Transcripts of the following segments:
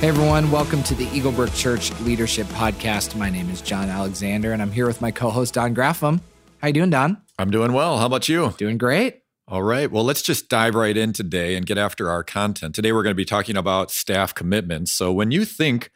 Hey everyone, welcome to the Eagle Brook Church Leadership Podcast. My name is John Alexander, and I'm here with my co-host, Don Graffam. How you doing, Don? I'm doing well. How about you? Doing great. All right. Well, let's just dive right in today and get after our content. Today, we're going to be talking about staff commitments. So when you think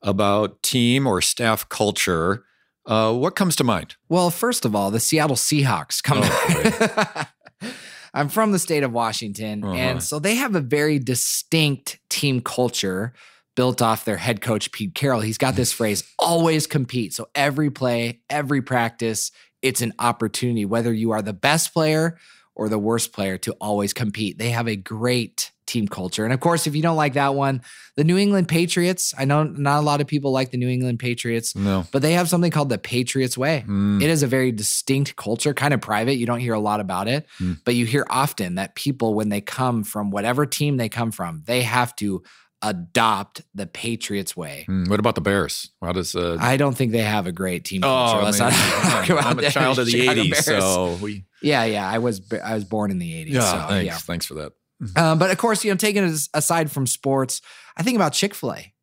about team or staff culture, what comes to mind? Well, first of all, the Seattle Seahawks come to mind. I'm from the state of Washington, and so they have a very distinct team culture built off their head coach, Pete Carroll. He's got this phrase, always compete. So every play, every practice, it's an opportunity, whether you are the best player or the worst player, to always compete. They have a great team culture. And of course, if you don't like that one, the New England Patriots, I know not a lot of people like the New England Patriots, but they have something called the Patriots way. It is a very distinct culture, kind of private. You don't hear a lot about it, but you hear often that people, when they come from whatever team they come from, they have to adopt the Patriots way. What about the Bears? How does I don't think they have a great team culture. I'm a child of the '80s, so we. I was born in the '80s. Thanks for that. But of course, you know, taking it aside from sports, I think about Chick-fil-A,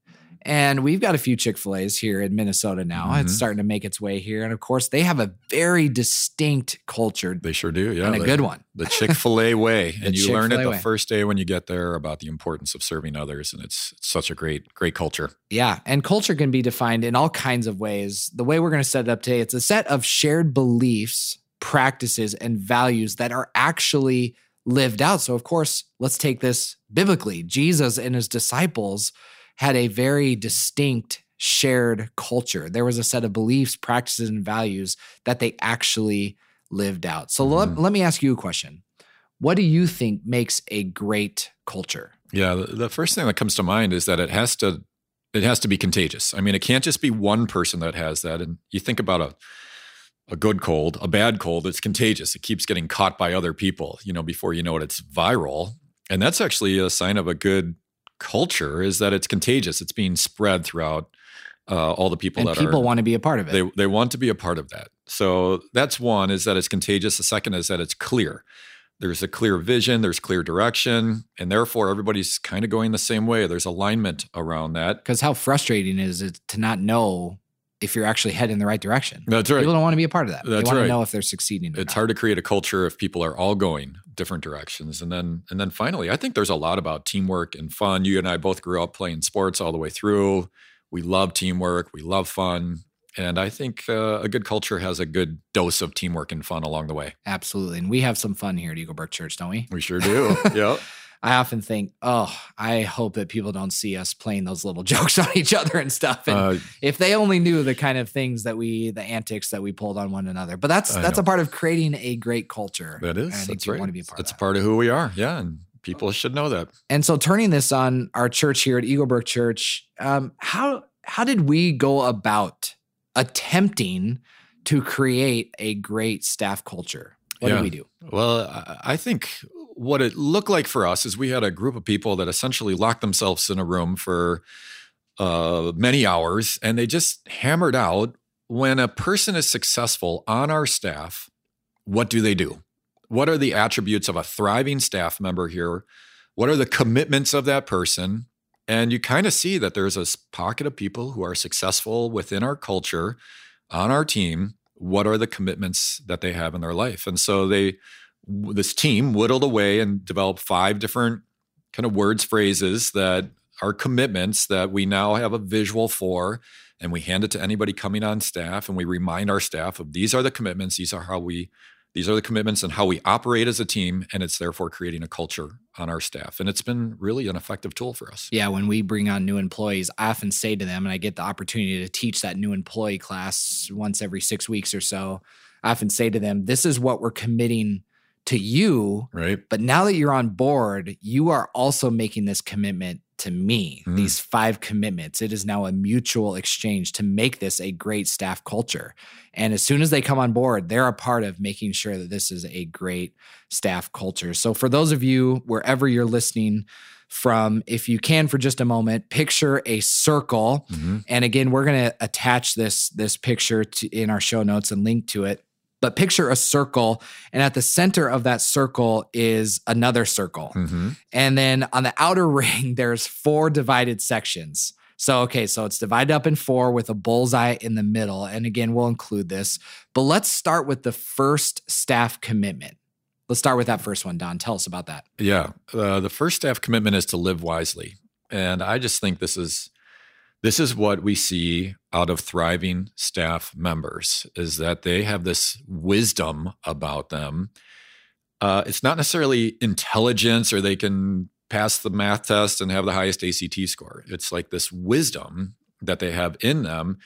and we've got a few Chick-fil-A's here in Minnesota now. It's starting to make its way here, and of course, they have a very distinct culture. They sure do, and a good one. The Chick-fil-A way, and you learn it the first day when you get there about the importance of serving others, and it's such a great culture. Yeah, and culture can be defined in all kinds of ways. The way we're going to set it up today, it's a set of shared beliefs, practices, and values that are actually lived out. So of course, let's take this biblically. Jesus and his disciples had a very distinct shared culture. There was a set of beliefs, practices, and values that they actually lived out. So let me ask you a question. What do you think makes a great culture? Yeah, the first thing that comes to mind is that it has to be contagious. I mean, it can't just be one person that has that. And you think about a good cold, a bad cold, it's contagious. It keeps getting caught by other people, before you know it, it's viral. And that's actually a sign of a good culture, is that it's contagious. It's being spread throughout all the people, and people want to be a part of it. They want to be a part of that. So that's one, is that it's contagious. The second is that it's clear. There's a clear vision, there's clear direction, and therefore everybody's kind of going the same way. There's alignment around that. Because how frustrating is it to not know if you're actually heading in the right direction? That's right. People don't want to be a part of that. They want to know if they're succeeding or not. It's hard to create a culture if people are all going different directions. And then finally, I think there's a lot about teamwork and fun. You and I both grew up playing sports all the way through. We love teamwork. We love fun. And I think a good culture has a good dose of teamwork and fun along the way. Absolutely. And we have some fun here at Eagle Brook Church, don't we? We sure do. Yep. I often think, I hope that people don't see us playing those little jokes on each other and stuff. And if they only knew the kind of things the antics that we pulled on one another. But that's a part of creating a great culture. That is. That's right. Want to be a part of that. That's a part of who we are. Yeah. And people should know that. And so turning this on our church here at Eagle Brook Church, how did we go about attempting to create a great staff culture? What did we do? Well, I think what it looked like for us is we had a group of people that essentially locked themselves in a room for many hours, and they just hammered out, when a person is successful on our staff, what do they do? What are the attributes of a thriving staff member here? What are the commitments of that person? And you kind of see that there's a pocket of people who are successful within our culture, on our team. What are the commitments that they have in their life? And so this team whittled away and developed 5 different kind of words, phrases that are commitments that we now have a visual for, and we hand it to anybody coming on staff, and we remind our staff of these are the commitments, these are the commitments and how we operate as a team, and it's therefore creating a culture on our staff. And it's been really an effective tool for us. Yeah, when we bring on new employees, I often say to them, and I get the opportunity to teach that new employee class once every 6 weeks or so, I often say to them, this is what we're committing to you, right? But now that you're on board, you are also making this commitment to me, these 5 commitments. It is now a mutual exchange to make this a great staff culture. And as soon as they come on board, they're a part of making sure that this is a great staff culture. So for those of you, wherever you're listening from, if you can for just a moment, picture a circle. And again, we're going to attach this picture in our show notes and link to it. But picture a circle, and at the center of that circle is another circle. Mm-hmm. And then on the outer ring, there's four divided sections. So it's divided up in four with a bullseye in the middle. And again, we'll include this. But let's start with the first staff commitment. Let's start with that first one, Don. Tell us about that. Yeah. The first staff commitment is to live wisely. And I just think this is what we see out of thriving staff members, is that they have this wisdom about them. It's not necessarily intelligence, or they can pass the math test and have the highest ACT score. It's like this wisdom that they have in them.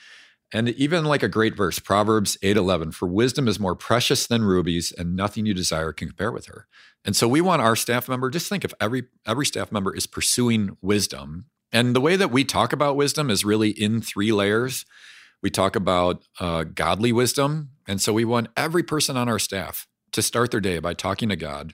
And even like a great verse, Proverbs 8:11, for wisdom is more precious than rubies, and nothing you desire can compare with her. And so we want our staff member, just think if every staff member is pursuing wisdom. And the way that we talk about wisdom is really in three layers. We talk about godly wisdom. And so we want every person on our staff to start their day by talking to God,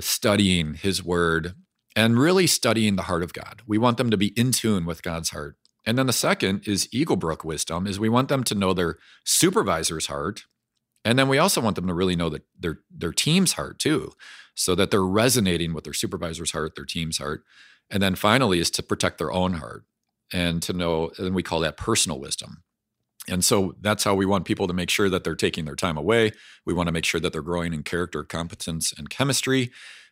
studying his word, and really studying the heart of God. We want them to be in tune with God's heart. And then the second is Eagle Brook wisdom, is we want them to know their supervisor's heart. And then we also want them to really know their team's heart too, so that they're resonating with their supervisor's heart, their team's heart. And then finally is to protect their own heart and to know, and we call that personal wisdom. And so that's how we want people to make sure that they're taking their time away. We want to make sure that they're growing in character, competence, and chemistry.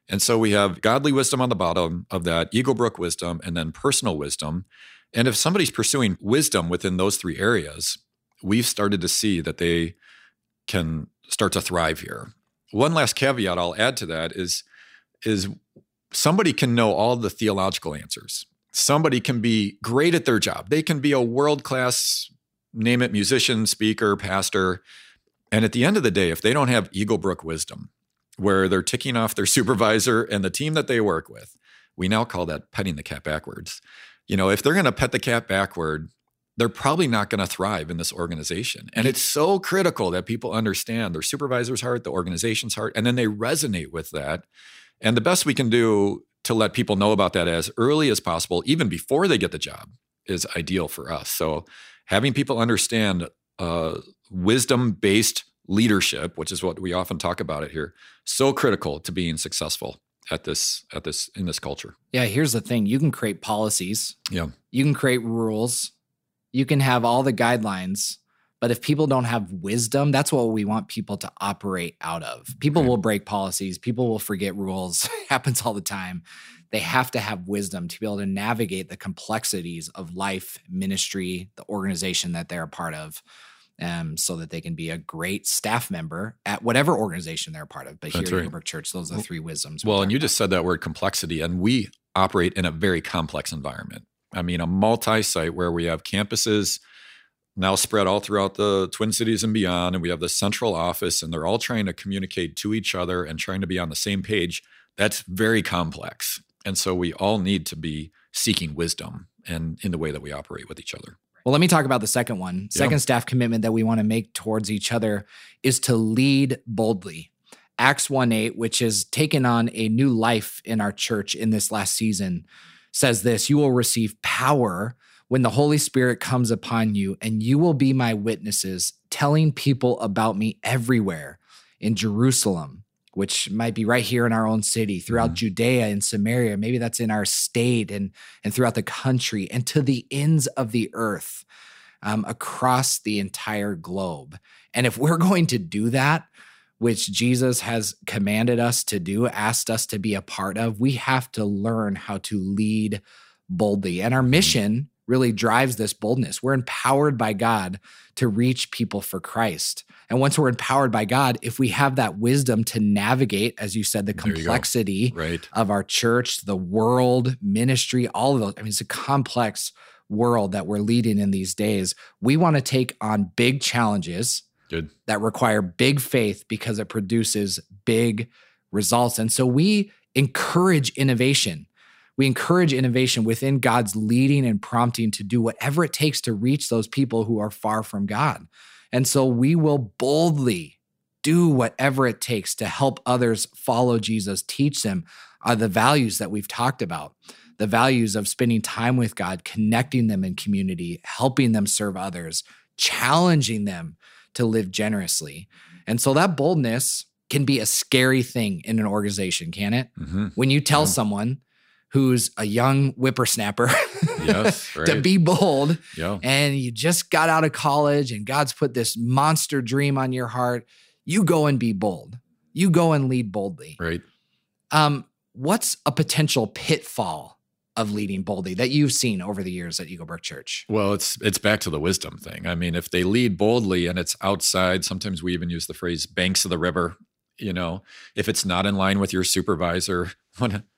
And so we have godly wisdom on the bottom of that, Eagle Brook wisdom, and then personal wisdom. And if somebody's pursuing wisdom within those three areas, we've started to see that they can start to thrive here. One last caveat I'll add to that is somebody can know all the theological answers. Somebody can be great at their job. They can be a world-class, name it, musician, speaker, pastor. And at the end of the day, if they don't have Eagle Brook wisdom, where they're ticking off their supervisor and the team that they work with, we now call that petting the cat backwards. You know, if they're going to pet the cat backward, they're probably not going to thrive in this organization. And it's so critical that people understand their supervisor's heart, the organization's heart, and then they resonate with that. And the best we can do to let people know about that as early as possible, even before they get the job, is ideal for us. So having people understand wisdom-based leadership, which is what we often talk about it here, so critical to being successful in this culture. Yeah, here's the thing. You can create policies. Yeah. You can create rules. You can have all the guidelines. But if people don't have wisdom, that's what we want people to operate out of. People will break policies. People will forget rules. It happens all the time. They have to have wisdom to be able to navigate the complexities of life, ministry, the organization that they're a part of, so that they can be a great staff member at whatever organization they're a part of. But that's here at Eagle Brook Church, those are the three wisdoms. Well, and you just said that word complexity, and we operate in a very complex environment. I mean, a multi-site where we have campuses now spread all throughout the Twin Cities and beyond, and we have the central office, and they're all trying to communicate to each other and trying to be on the same page. That's very complex. And so we all need to be seeking wisdom and in the way that we operate with each other. Well, let me talk about the second one. Second staff commitment that we want to make towards each other is to lead boldly. Acts 1:8, which has taken on a new life in our church in this last season, says this: you will receive power when the Holy Spirit comes upon you, and you will be my witnesses, telling people about me everywhere in Jerusalem, which might be right here in our own city, throughout Judea and Samaria, maybe that's in our state and throughout the country, and to the ends of the earth, across the entire globe. And if we're going to do that, which Jesus has commanded us to do, asked us to be a part of, we have to learn how to lead boldly. And our mission really drives this boldness. We're empowered by God to reach people for Christ. And once we're empowered by God, if we have that wisdom to navigate, as you said, the complexity of our church, the world, ministry, all of those. I mean, it's a complex world that we're leading in these days. We want to take on big challenges that require big faith because it produces big results. And so we encourage innovation. We encourage innovation within God's leading and prompting to do whatever it takes to reach those people who are far from God. And so we will boldly do whatever it takes to help others follow Jesus, teach them the values that we've talked about, the values of spending time with God, connecting them in community, helping them serve others, challenging them to live generously. And so that boldness can be a scary thing in an organization, can it? Mm-hmm. When you tell someone who's a young whippersnapper to be bold, and you just got out of college and God's put this monster dream on your heart, you go and be bold. You go and lead boldly. Right. What's a potential pitfall of leading boldly that you've seen over the years at Eagle Brook Church? Well, it's back to the wisdom thing. I mean, if they lead boldly and it's outside, sometimes we even use the phrase banks of the river, you know, if it's not in line with your supervisor.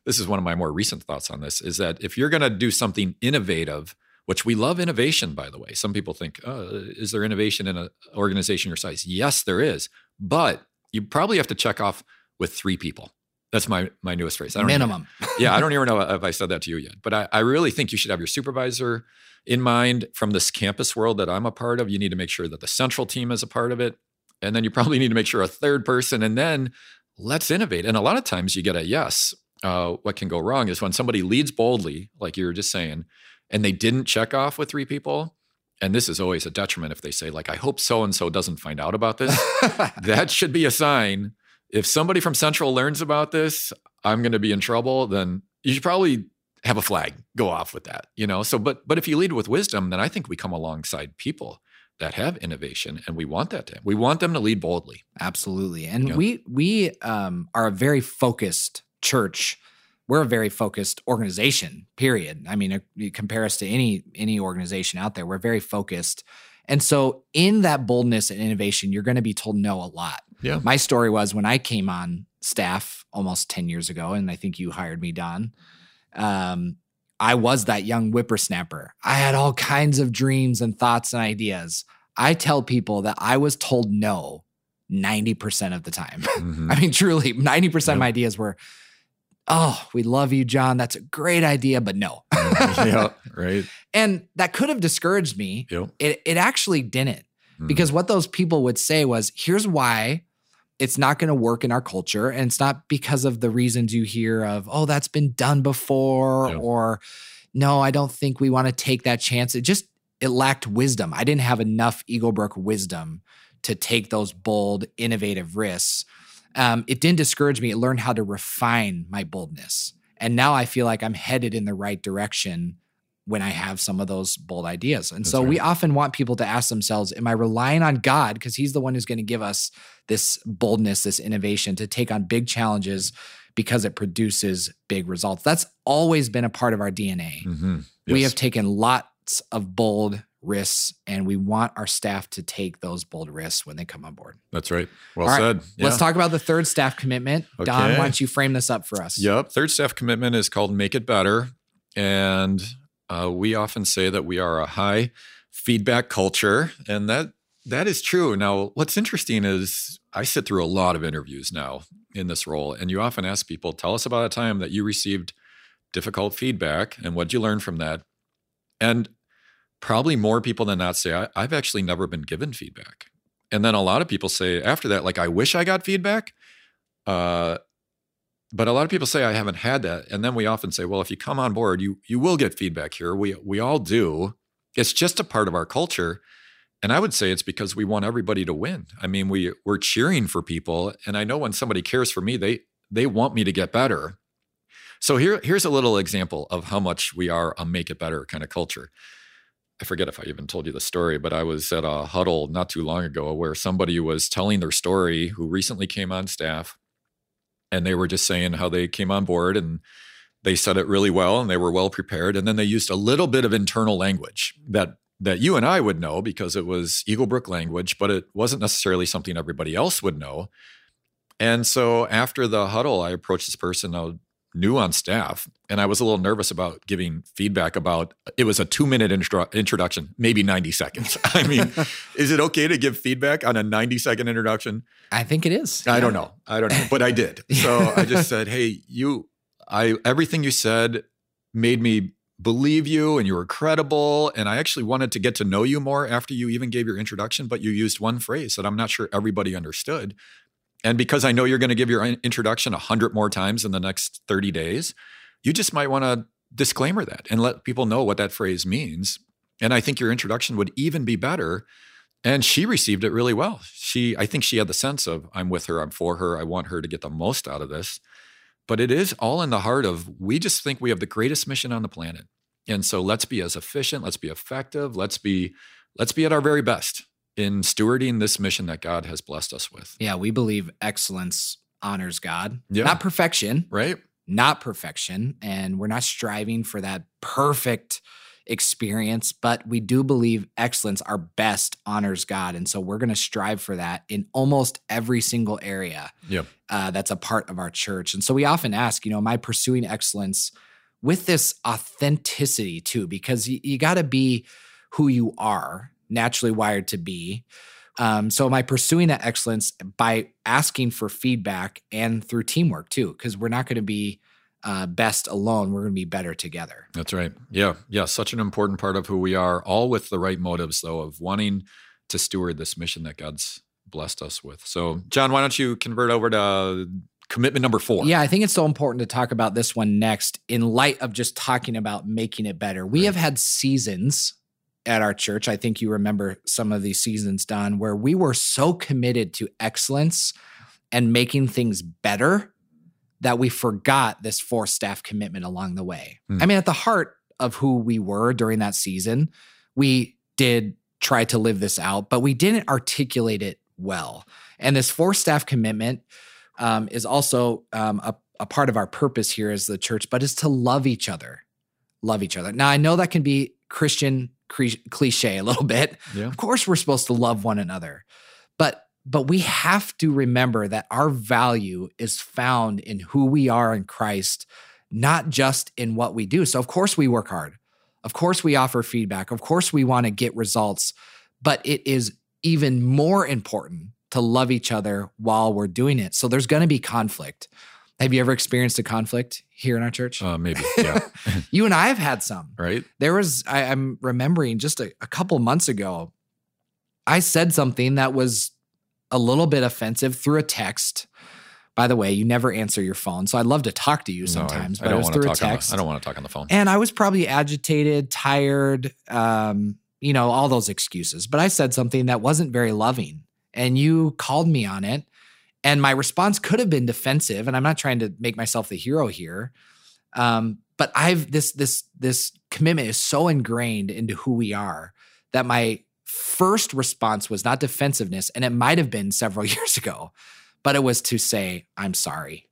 This is one of my more recent thoughts on this, is that if you're going to do something innovative, which we love innovation, by the way. Some people think, is there innovation in an organization your size? Yes, there is. But you probably have to check off with 3 people. That's my newest phrase. Minimum. I don't even know if I said that to you yet. But I really think you should have your supervisor in mind. From this campus world that I'm a part of, you need to make sure that the central team is a part of it. And then you probably need to make sure a third person. And then let's innovate. And a lot of times you get a yes. What can go wrong is when somebody leads boldly, like you were just saying, and they didn't check off with 3 people. And this is always a detriment if they say, like, I hope so-and-so doesn't find out about this. That should be a sign. If somebody from Central learns about this, I'm going to be in trouble. Then you should probably have a flag go off with that, you know? So, but if you lead with wisdom, then I think we come alongside people that have innovation, and we want that to, we want them to lead boldly. Absolutely. And we are a very focused church. We're a very focused organization, period. I mean, you compare us to any organization out there, we're very focused. And so in that boldness and innovation, you're going to be told no a lot. Yeah. My story was when I came on staff almost 10 years ago, and I think you hired me, Don, I was that young whippersnapper. I had all kinds of dreams and thoughts and ideas. I tell people that I was told no 90% of the time. Mm-hmm. I mean, truly, 90% of my ideas were, oh, we love you, John. That's a great idea, but no. And that could have discouraged me. Yep. It actually didn't. Because what those people would say was, here's why it's not going to work in our culture. And it's not because of the reasons you hear of, oh, that's been done before, or no, I don't think we want to take that chance. It lacked wisdom. I didn't have enough Eagle Brook wisdom to take those bold, innovative risks. It didn't discourage me. It learned how to refine my boldness. And now I feel like I'm headed in the right direction when I have some of those bold ideas. And we often want people to ask themselves, am I relying on God? Because he's the one who's going to give us this boldness, this innovation to take on big challenges because it produces big results. That's always been a part of our DNA. Mm-hmm. Yes. We have taken lots of bold risks, and we want our staff to take those bold risks when they come on board. That's right. Well said. Yeah. Let's talk about the third staff commitment. Okay. Don, why don't you frame this up for us? Yep. Third staff commitment is called Make It Better. And we often say that we are a high feedback culture, and that is true. Now, what's interesting is I sit through a lot of interviews now in this role, and you often ask people, tell us about a time that you received difficult feedback, and what'd you learn from that? And probably more people than not say, I've actually never been given feedback. And then a lot of people say after that, like, I wish I got feedback. But a lot of people say, I haven't had that. And then we often say, well, if you come on board, you will get feedback here. We all do. It's just a part of our culture. And I would say it's because we want everybody to win. I mean, we're cheering for people. And I know when somebody cares for me, they want me to get better. So here's a little example of how much we are a make it better kind of culture. I forget if I even told you the story, but I was at a huddle not too long ago where somebody was telling their story who recently came on staff. And they were just saying how they came on board and they said it really well and they were well prepared. And then they used a little bit of internal language that you and I would know because it was Eagle Brook language, but it wasn't necessarily something everybody else would know. And so after the huddle, I approached this person, new on staff, and I was a little nervous about giving feedback about, it was a 2-minute introduction, maybe 90 seconds. I mean, is it okay to give feedback on a 90-second introduction? I think it is. I don't know, but I did. So I just said, hey, everything you said made me believe you and you were credible. And I actually wanted to get to know you more after you even gave your introduction, but you used one phrase that I'm not sure everybody understood. And because I know you're going to give your introduction 100 more times in the next 30 days, you just might want to disclaimer that and let people know what that phrase means. And I think your introduction would even be better And she received it really well. I think she had the sense of, I'm with her, I'm for her, I want her to get the most out of this. But it is all in the heart of, we just think we have the greatest mission on the planet. And so let's be as efficient, let's be effective, let's be at our very best in stewarding this mission that God has blessed us with. Yeah, we believe excellence honors God. Yeah. Not perfection. Right. Not perfection. And we're not striving for that perfect experience, but we do believe excellence, our best, honors God. And so we're going to strive for that in almost every single area that's a part of our church. And so we often ask, am I pursuing excellence with this authenticity too? Because you got to be who you are naturally wired to be. So am I pursuing that excellence by asking for feedback and through teamwork too? Because we're not going to be best alone. We're going to be better together. That's right. Yeah. Such an important part of who we are, all with the right motives though, of wanting to steward this mission that God's blessed us with. So John, why don't you convert over to commitment number 4? Yeah, I think it's so important to talk about this one next in light of just talking about making it better. We have had seasons at our church. I think you remember some of these seasons, Don, where we were so committed to excellence and making things better that we forgot this 4 staff commitment along the way. I mean, at the heart of who we were during that season, we did try to live this out, but we didn't articulate it well. And this 4 staff commitment is also a part of our purpose here as the church, but is to love each other. Now, I know that can be Christian cliche a little bit. Yeah. Of course, we're supposed to love one another, but we have to remember that our value is found in who we are in Christ, not just in what we do. So of course we work hard. Of course we offer feedback. Of course we want to get results, but it is even more important to love each other while we're doing it. So there's going to be conflict. Have you ever experienced a conflict here in our church? Maybe, yeah. You and I have had some. Right. There was, I'm remembering just a couple months ago, I said something that was a little bit offensive through a text. By the way, you never answer your phone, so I'd love to talk to you sometimes, but it was through a text. I don't want to talk on the phone. And I was probably agitated, tired, all those excuses. But I said something that wasn't very loving, and you called me on it. And my response could have been defensive, and I'm not trying to make myself the hero here, but I've this commitment is so ingrained into who we are that my first response was not defensiveness, and it might have been several years ago, but it was to say, I'm sorry.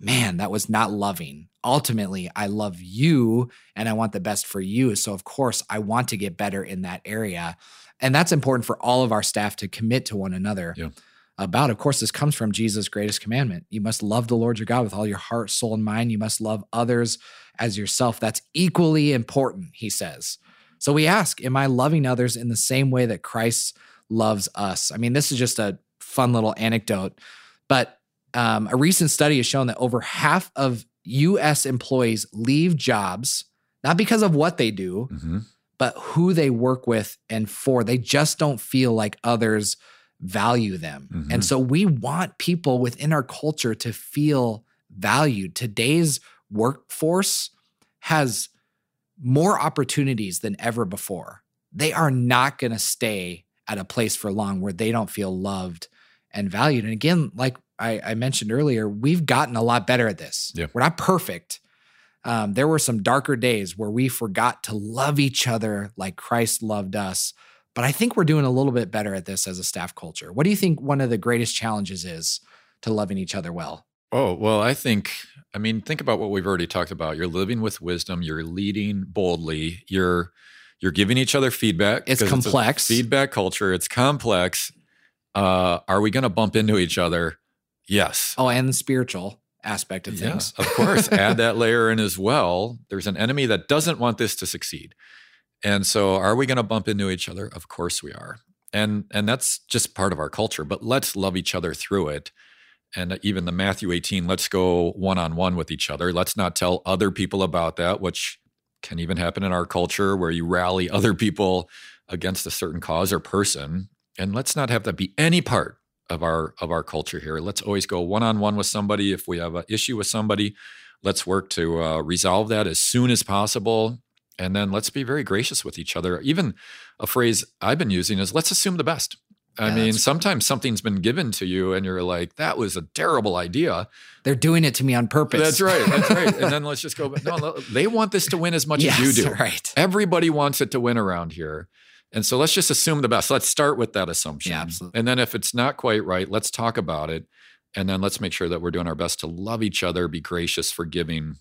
Man, that was not loving. Ultimately, I love you, and I want the best for you, so of course, I want to get better in that area. And that's important for all of our staff to commit to one another. Yeah. About, of course, this comes from Jesus' greatest commandment. You must love the Lord your God with all your heart, soul, and mind. You must love others as yourself. That's equally important, he says. So we ask, am I loving others in the same way that Christ loves us? I mean, this is just a fun little anecdote, but a recent study has shown that over half of U.S. employees leave jobs, not because of what they do, but who they work with and for. They just don't feel like others value them. And so we want people within our culture to feel valued. Today's workforce has more opportunities than ever before. They are not going to stay at a place for long where they don't feel loved and valued. And again, like I mentioned earlier, we've gotten a lot better at this. Yeah. We're not perfect. There were some darker days where we forgot to love each other like Christ loved us. But I think we're doing a little bit better at this as a staff culture. What do you think one of the greatest challenges is to loving each other well? Think about what we've already talked about. You're living with wisdom. You're leading boldly. You're giving each other feedback. It's complex. It's a feedback culture. It's complex. Are we going to bump into each other? Yes. Oh, and the spiritual aspect of things. Of course. Add that layer in as well. There's an enemy that doesn't want this to succeed. And so are we going to bump into each other? Of course we are. And that's just part of our culture, but let's love each other through it. And even the Matthew 18, let's go one-on-one with each other. Let's not tell other people about that, which can even happen in our culture where you rally other people against a certain cause or person. And let's not have that be any part of our culture here. Let's always go one-on-one with somebody. If we have an issue with somebody, let's work to resolve that as soon as possible. And then let's be very gracious with each other. Even a phrase I've been using is let's assume the best. I mean, sometimes something's been given to you and you're like, that was a terrible idea. They're doing it to me on purpose. That's right. And then let's just go, no, they want this to win as much as you do. Right. Everybody wants it to win around here. And so let's just assume the best. Let's start with that assumption. Yeah, absolutely. And then if it's not quite right, let's talk about it. And then let's make sure that we're doing our best to love each other, be gracious, forgiving,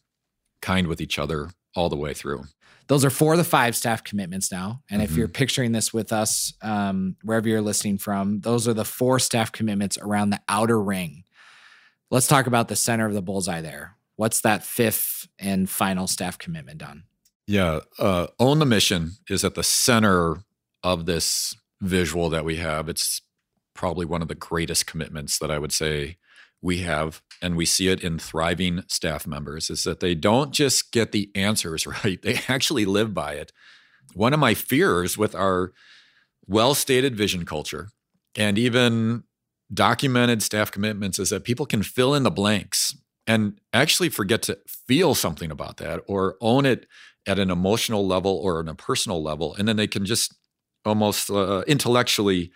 kind with each other all the way through. Those are 4 of the 5 staff commitments now. And if you're picturing this with us, wherever you're listening from, those are the 4 staff commitments around the outer ring. Let's talk about the center of the bullseye there. What's that 5th and final staff commitment, Don? Yeah. Own the mission is at the center of this visual that we have. It's probably one of the greatest commitments that I would say we have, and we see it in thriving staff members, is that they don't just get the answers right. They actually live by it. One of my fears with our well-stated vision culture and even documented staff commitments is that people can fill in the blanks and actually forget to feel something about that or own it at an emotional level or on a personal level. And then they can just almost intellectually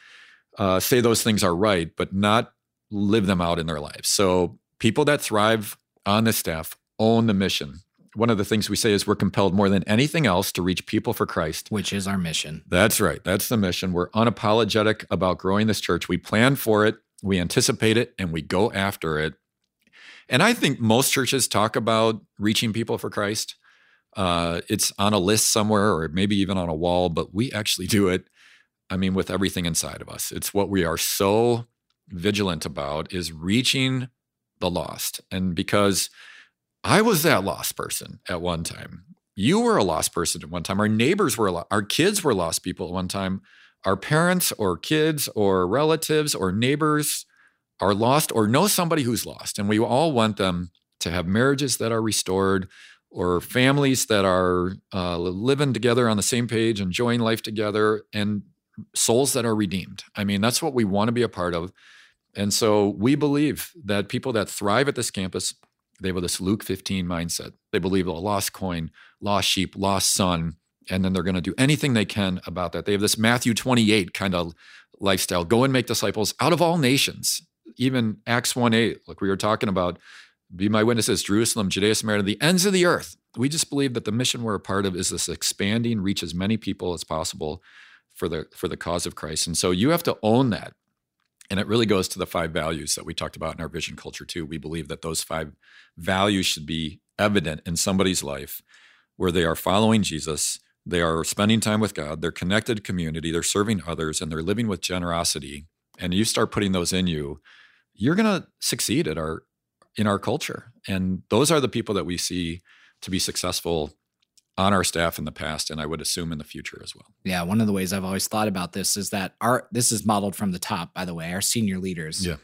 say those things are right, but not live them out in their lives. So people that thrive on the staff own the mission. One of the things we say is we're compelled more than anything else to reach people for Christ. Which is our mission. That's right. That's the mission. We're unapologetic about growing this church. We plan for it, we anticipate it, and we go after it. And I think most churches talk about reaching people for Christ. It's on a list somewhere or maybe even on a wall, but we actually do it, I mean, with everything inside of us. It's what we are so vigilant about is reaching the lost. And because I was that lost person at one time, you were a lost person at one time, our neighbors were our kids were lost people at one time, our parents or kids or relatives or neighbors are lost or know somebody who's lost. And we all want them to have marriages that are restored or families that are living together on the same page, enjoying life together, and souls that are redeemed. I mean, that's what we want to be a part of. And so we believe that people that thrive at this campus, they have this Luke 15 mindset. They believe a lost coin, lost sheep, lost son, and then they're going to do anything they can about that. They have this Matthew 28 kind of lifestyle. Go and make disciples out of all nations. Even Acts 1:8, like we were talking about, be my witnesses, Jerusalem, Judea, Samaria, the ends of the earth. We just believe that the mission we're a part of is this expanding, reach as many people as possible for the cause of Christ. And so you have to own that. And it really goes to the 5 values that we talked about in our vision culture too. We believe that those 5 values should be evident in somebody's life where they are following Jesus, they are spending time with God, they're connected community, they're serving others, and they're living with generosity. And you start putting those in you, you're going to succeed at in our culture. And those are the people that we see to be successful on our staff in the past, and I would assume in the future as well. Yeah, one of the ways I've always thought about this is that this is modeled from the top, by the way, our senior leaders. Yeah.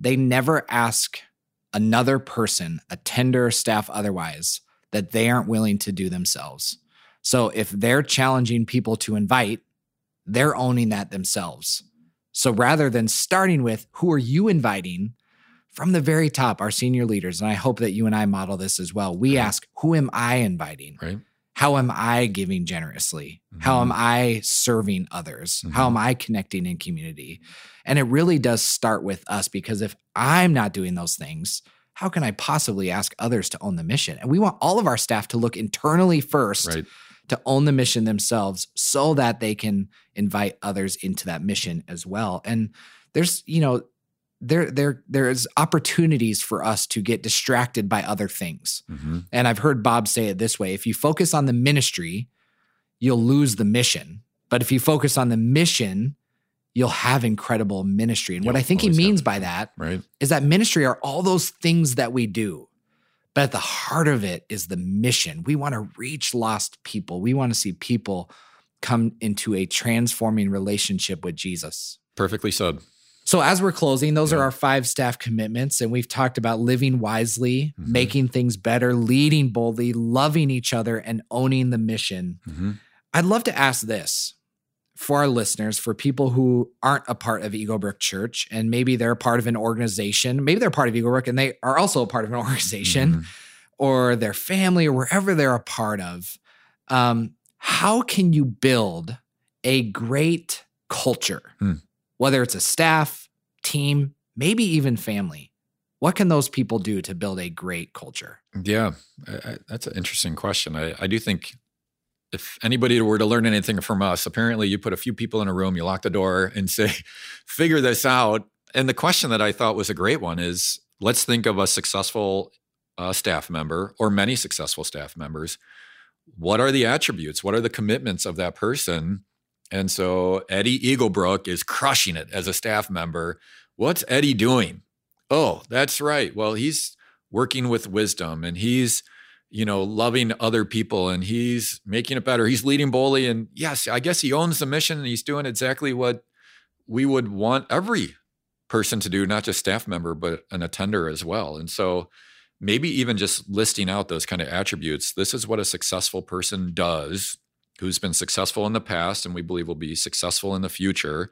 They never ask another person, a tender staff otherwise, that they aren't willing to do themselves. So if they're challenging people to invite, they're owning that themselves. So rather than starting with, who are you inviting? From the very top, our senior leaders, and I hope that you and I model this as well, we ask, who am I inviting? Right. How am I giving generously? Mm-hmm. How am I serving others? Mm-hmm. How am I connecting in community? And it really does start with us, because if I'm not doing those things, how can I possibly ask others to own the mission? And we want all of our staff to look internally first, right, to own the mission themselves so that they can invite others into that mission as well. And there's, you know, there's opportunities for us to get distracted by other things. Mm-hmm. And I've heard Bob say it this way: if you focus on the ministry, you'll lose the mission. But if you focus on the mission, you'll have incredible ministry. And what I think he means by that is that ministry are all those things that we do. But at the heart of it is the mission. We want to reach lost people. We want to see people come into a transforming relationship with Jesus. Perfectly said. So as we're closing, those are our 5 staff commitments. And we've talked about living wisely, making things better, leading boldly, loving each other, and owning the mission. Mm-hmm. I'd love to ask this for our listeners, for people who aren't a part of Eagle Brook Church, and maybe they're a part of an organization, maybe they're part of Eagle Brook and they are also a part of an organization or their family or wherever they're a part of. How can you build a great culture, whether it's a staff, team, maybe even family? What can those people do to build a great culture? Yeah, that's an interesting question. I do think if anybody were to learn anything from us, apparently you put a few people in a room, you lock the door and say, figure this out. And the question that I thought was a great one is, let's think of a successful staff member or many successful staff members. What are the attributes? What are the commitments of that person? And so Eddie Eagle Brook is crushing it as a staff member. What's Eddie doing? Oh, that's right. Well, he's working with wisdom and he's, you know, loving other people and he's making it better. He's leading boldly. And yes, I guess he owns the mission and he's doing exactly what we would want every person to do, not just staff member, but an attender as well. And so maybe even just listing out those kind of attributes. This is what a successful person does, who's been successful in the past and we believe will be successful in the future.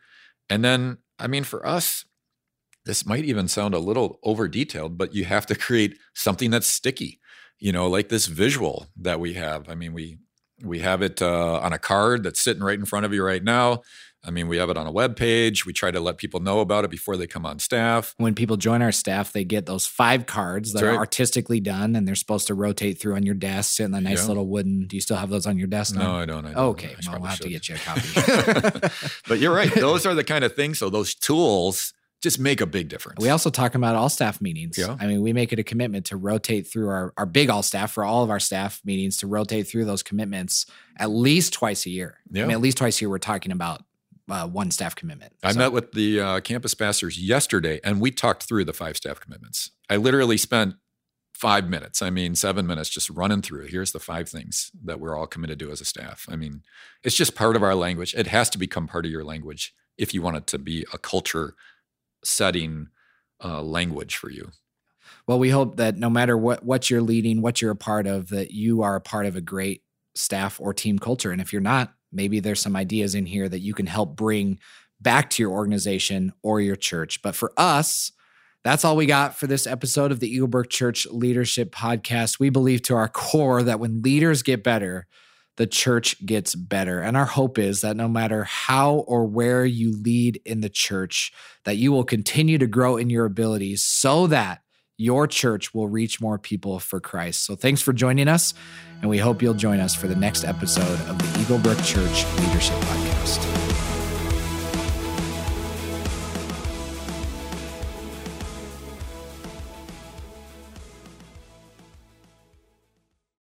And then, I mean, for us, this might even sound a little over-detailed, but you have to create something that's sticky, you know, like this visual that we have. I mean, we have it on a card that's sitting right in front of you right now. I mean, we have it on a web page. We try to let people know about it before they come on staff. When people join our staff, they get those 5 cards that are artistically done, and they're supposed to rotate through on your desk, sit in a nice little wooden. Do you still have those on your desk now? No, I don't. Okay, well, I'll have to get you a copy. But you're right. Those are the kind of things. So those tools just make a big difference. We also talk about all staff meetings. Yeah. I mean, we make it a commitment to rotate through our big all staff, for all of our staff meetings, to rotate through those commitments at least twice a year. Yeah. I mean, at least twice a year we're talking about one staff commitment. I met with the campus pastors yesterday and we talked through the 5 staff commitments. I literally spent 7 minutes just running through. Here's the 5 things that we're all committed to as a staff. I mean, it's just part of our language. It has to become part of your language if you want it to be a culture setting language for you. Well, we hope that no matter what you're leading, what you're a part of, that you are a part of a great staff or team culture. And if you're not, maybe there's some ideas in here that you can help bring back to your organization or your church. But for us, that's all we got for this episode of the Eagle Brook Church Leadership Podcast. We believe to our core that when leaders get better, the church gets better. And our hope is that no matter how or where you lead in the church, that you will continue to grow in your abilities so that your church will reach more people for Christ. So thanks for joining us, and we hope you'll join us for the next episode of the Eagle Brook Church Leadership Podcast.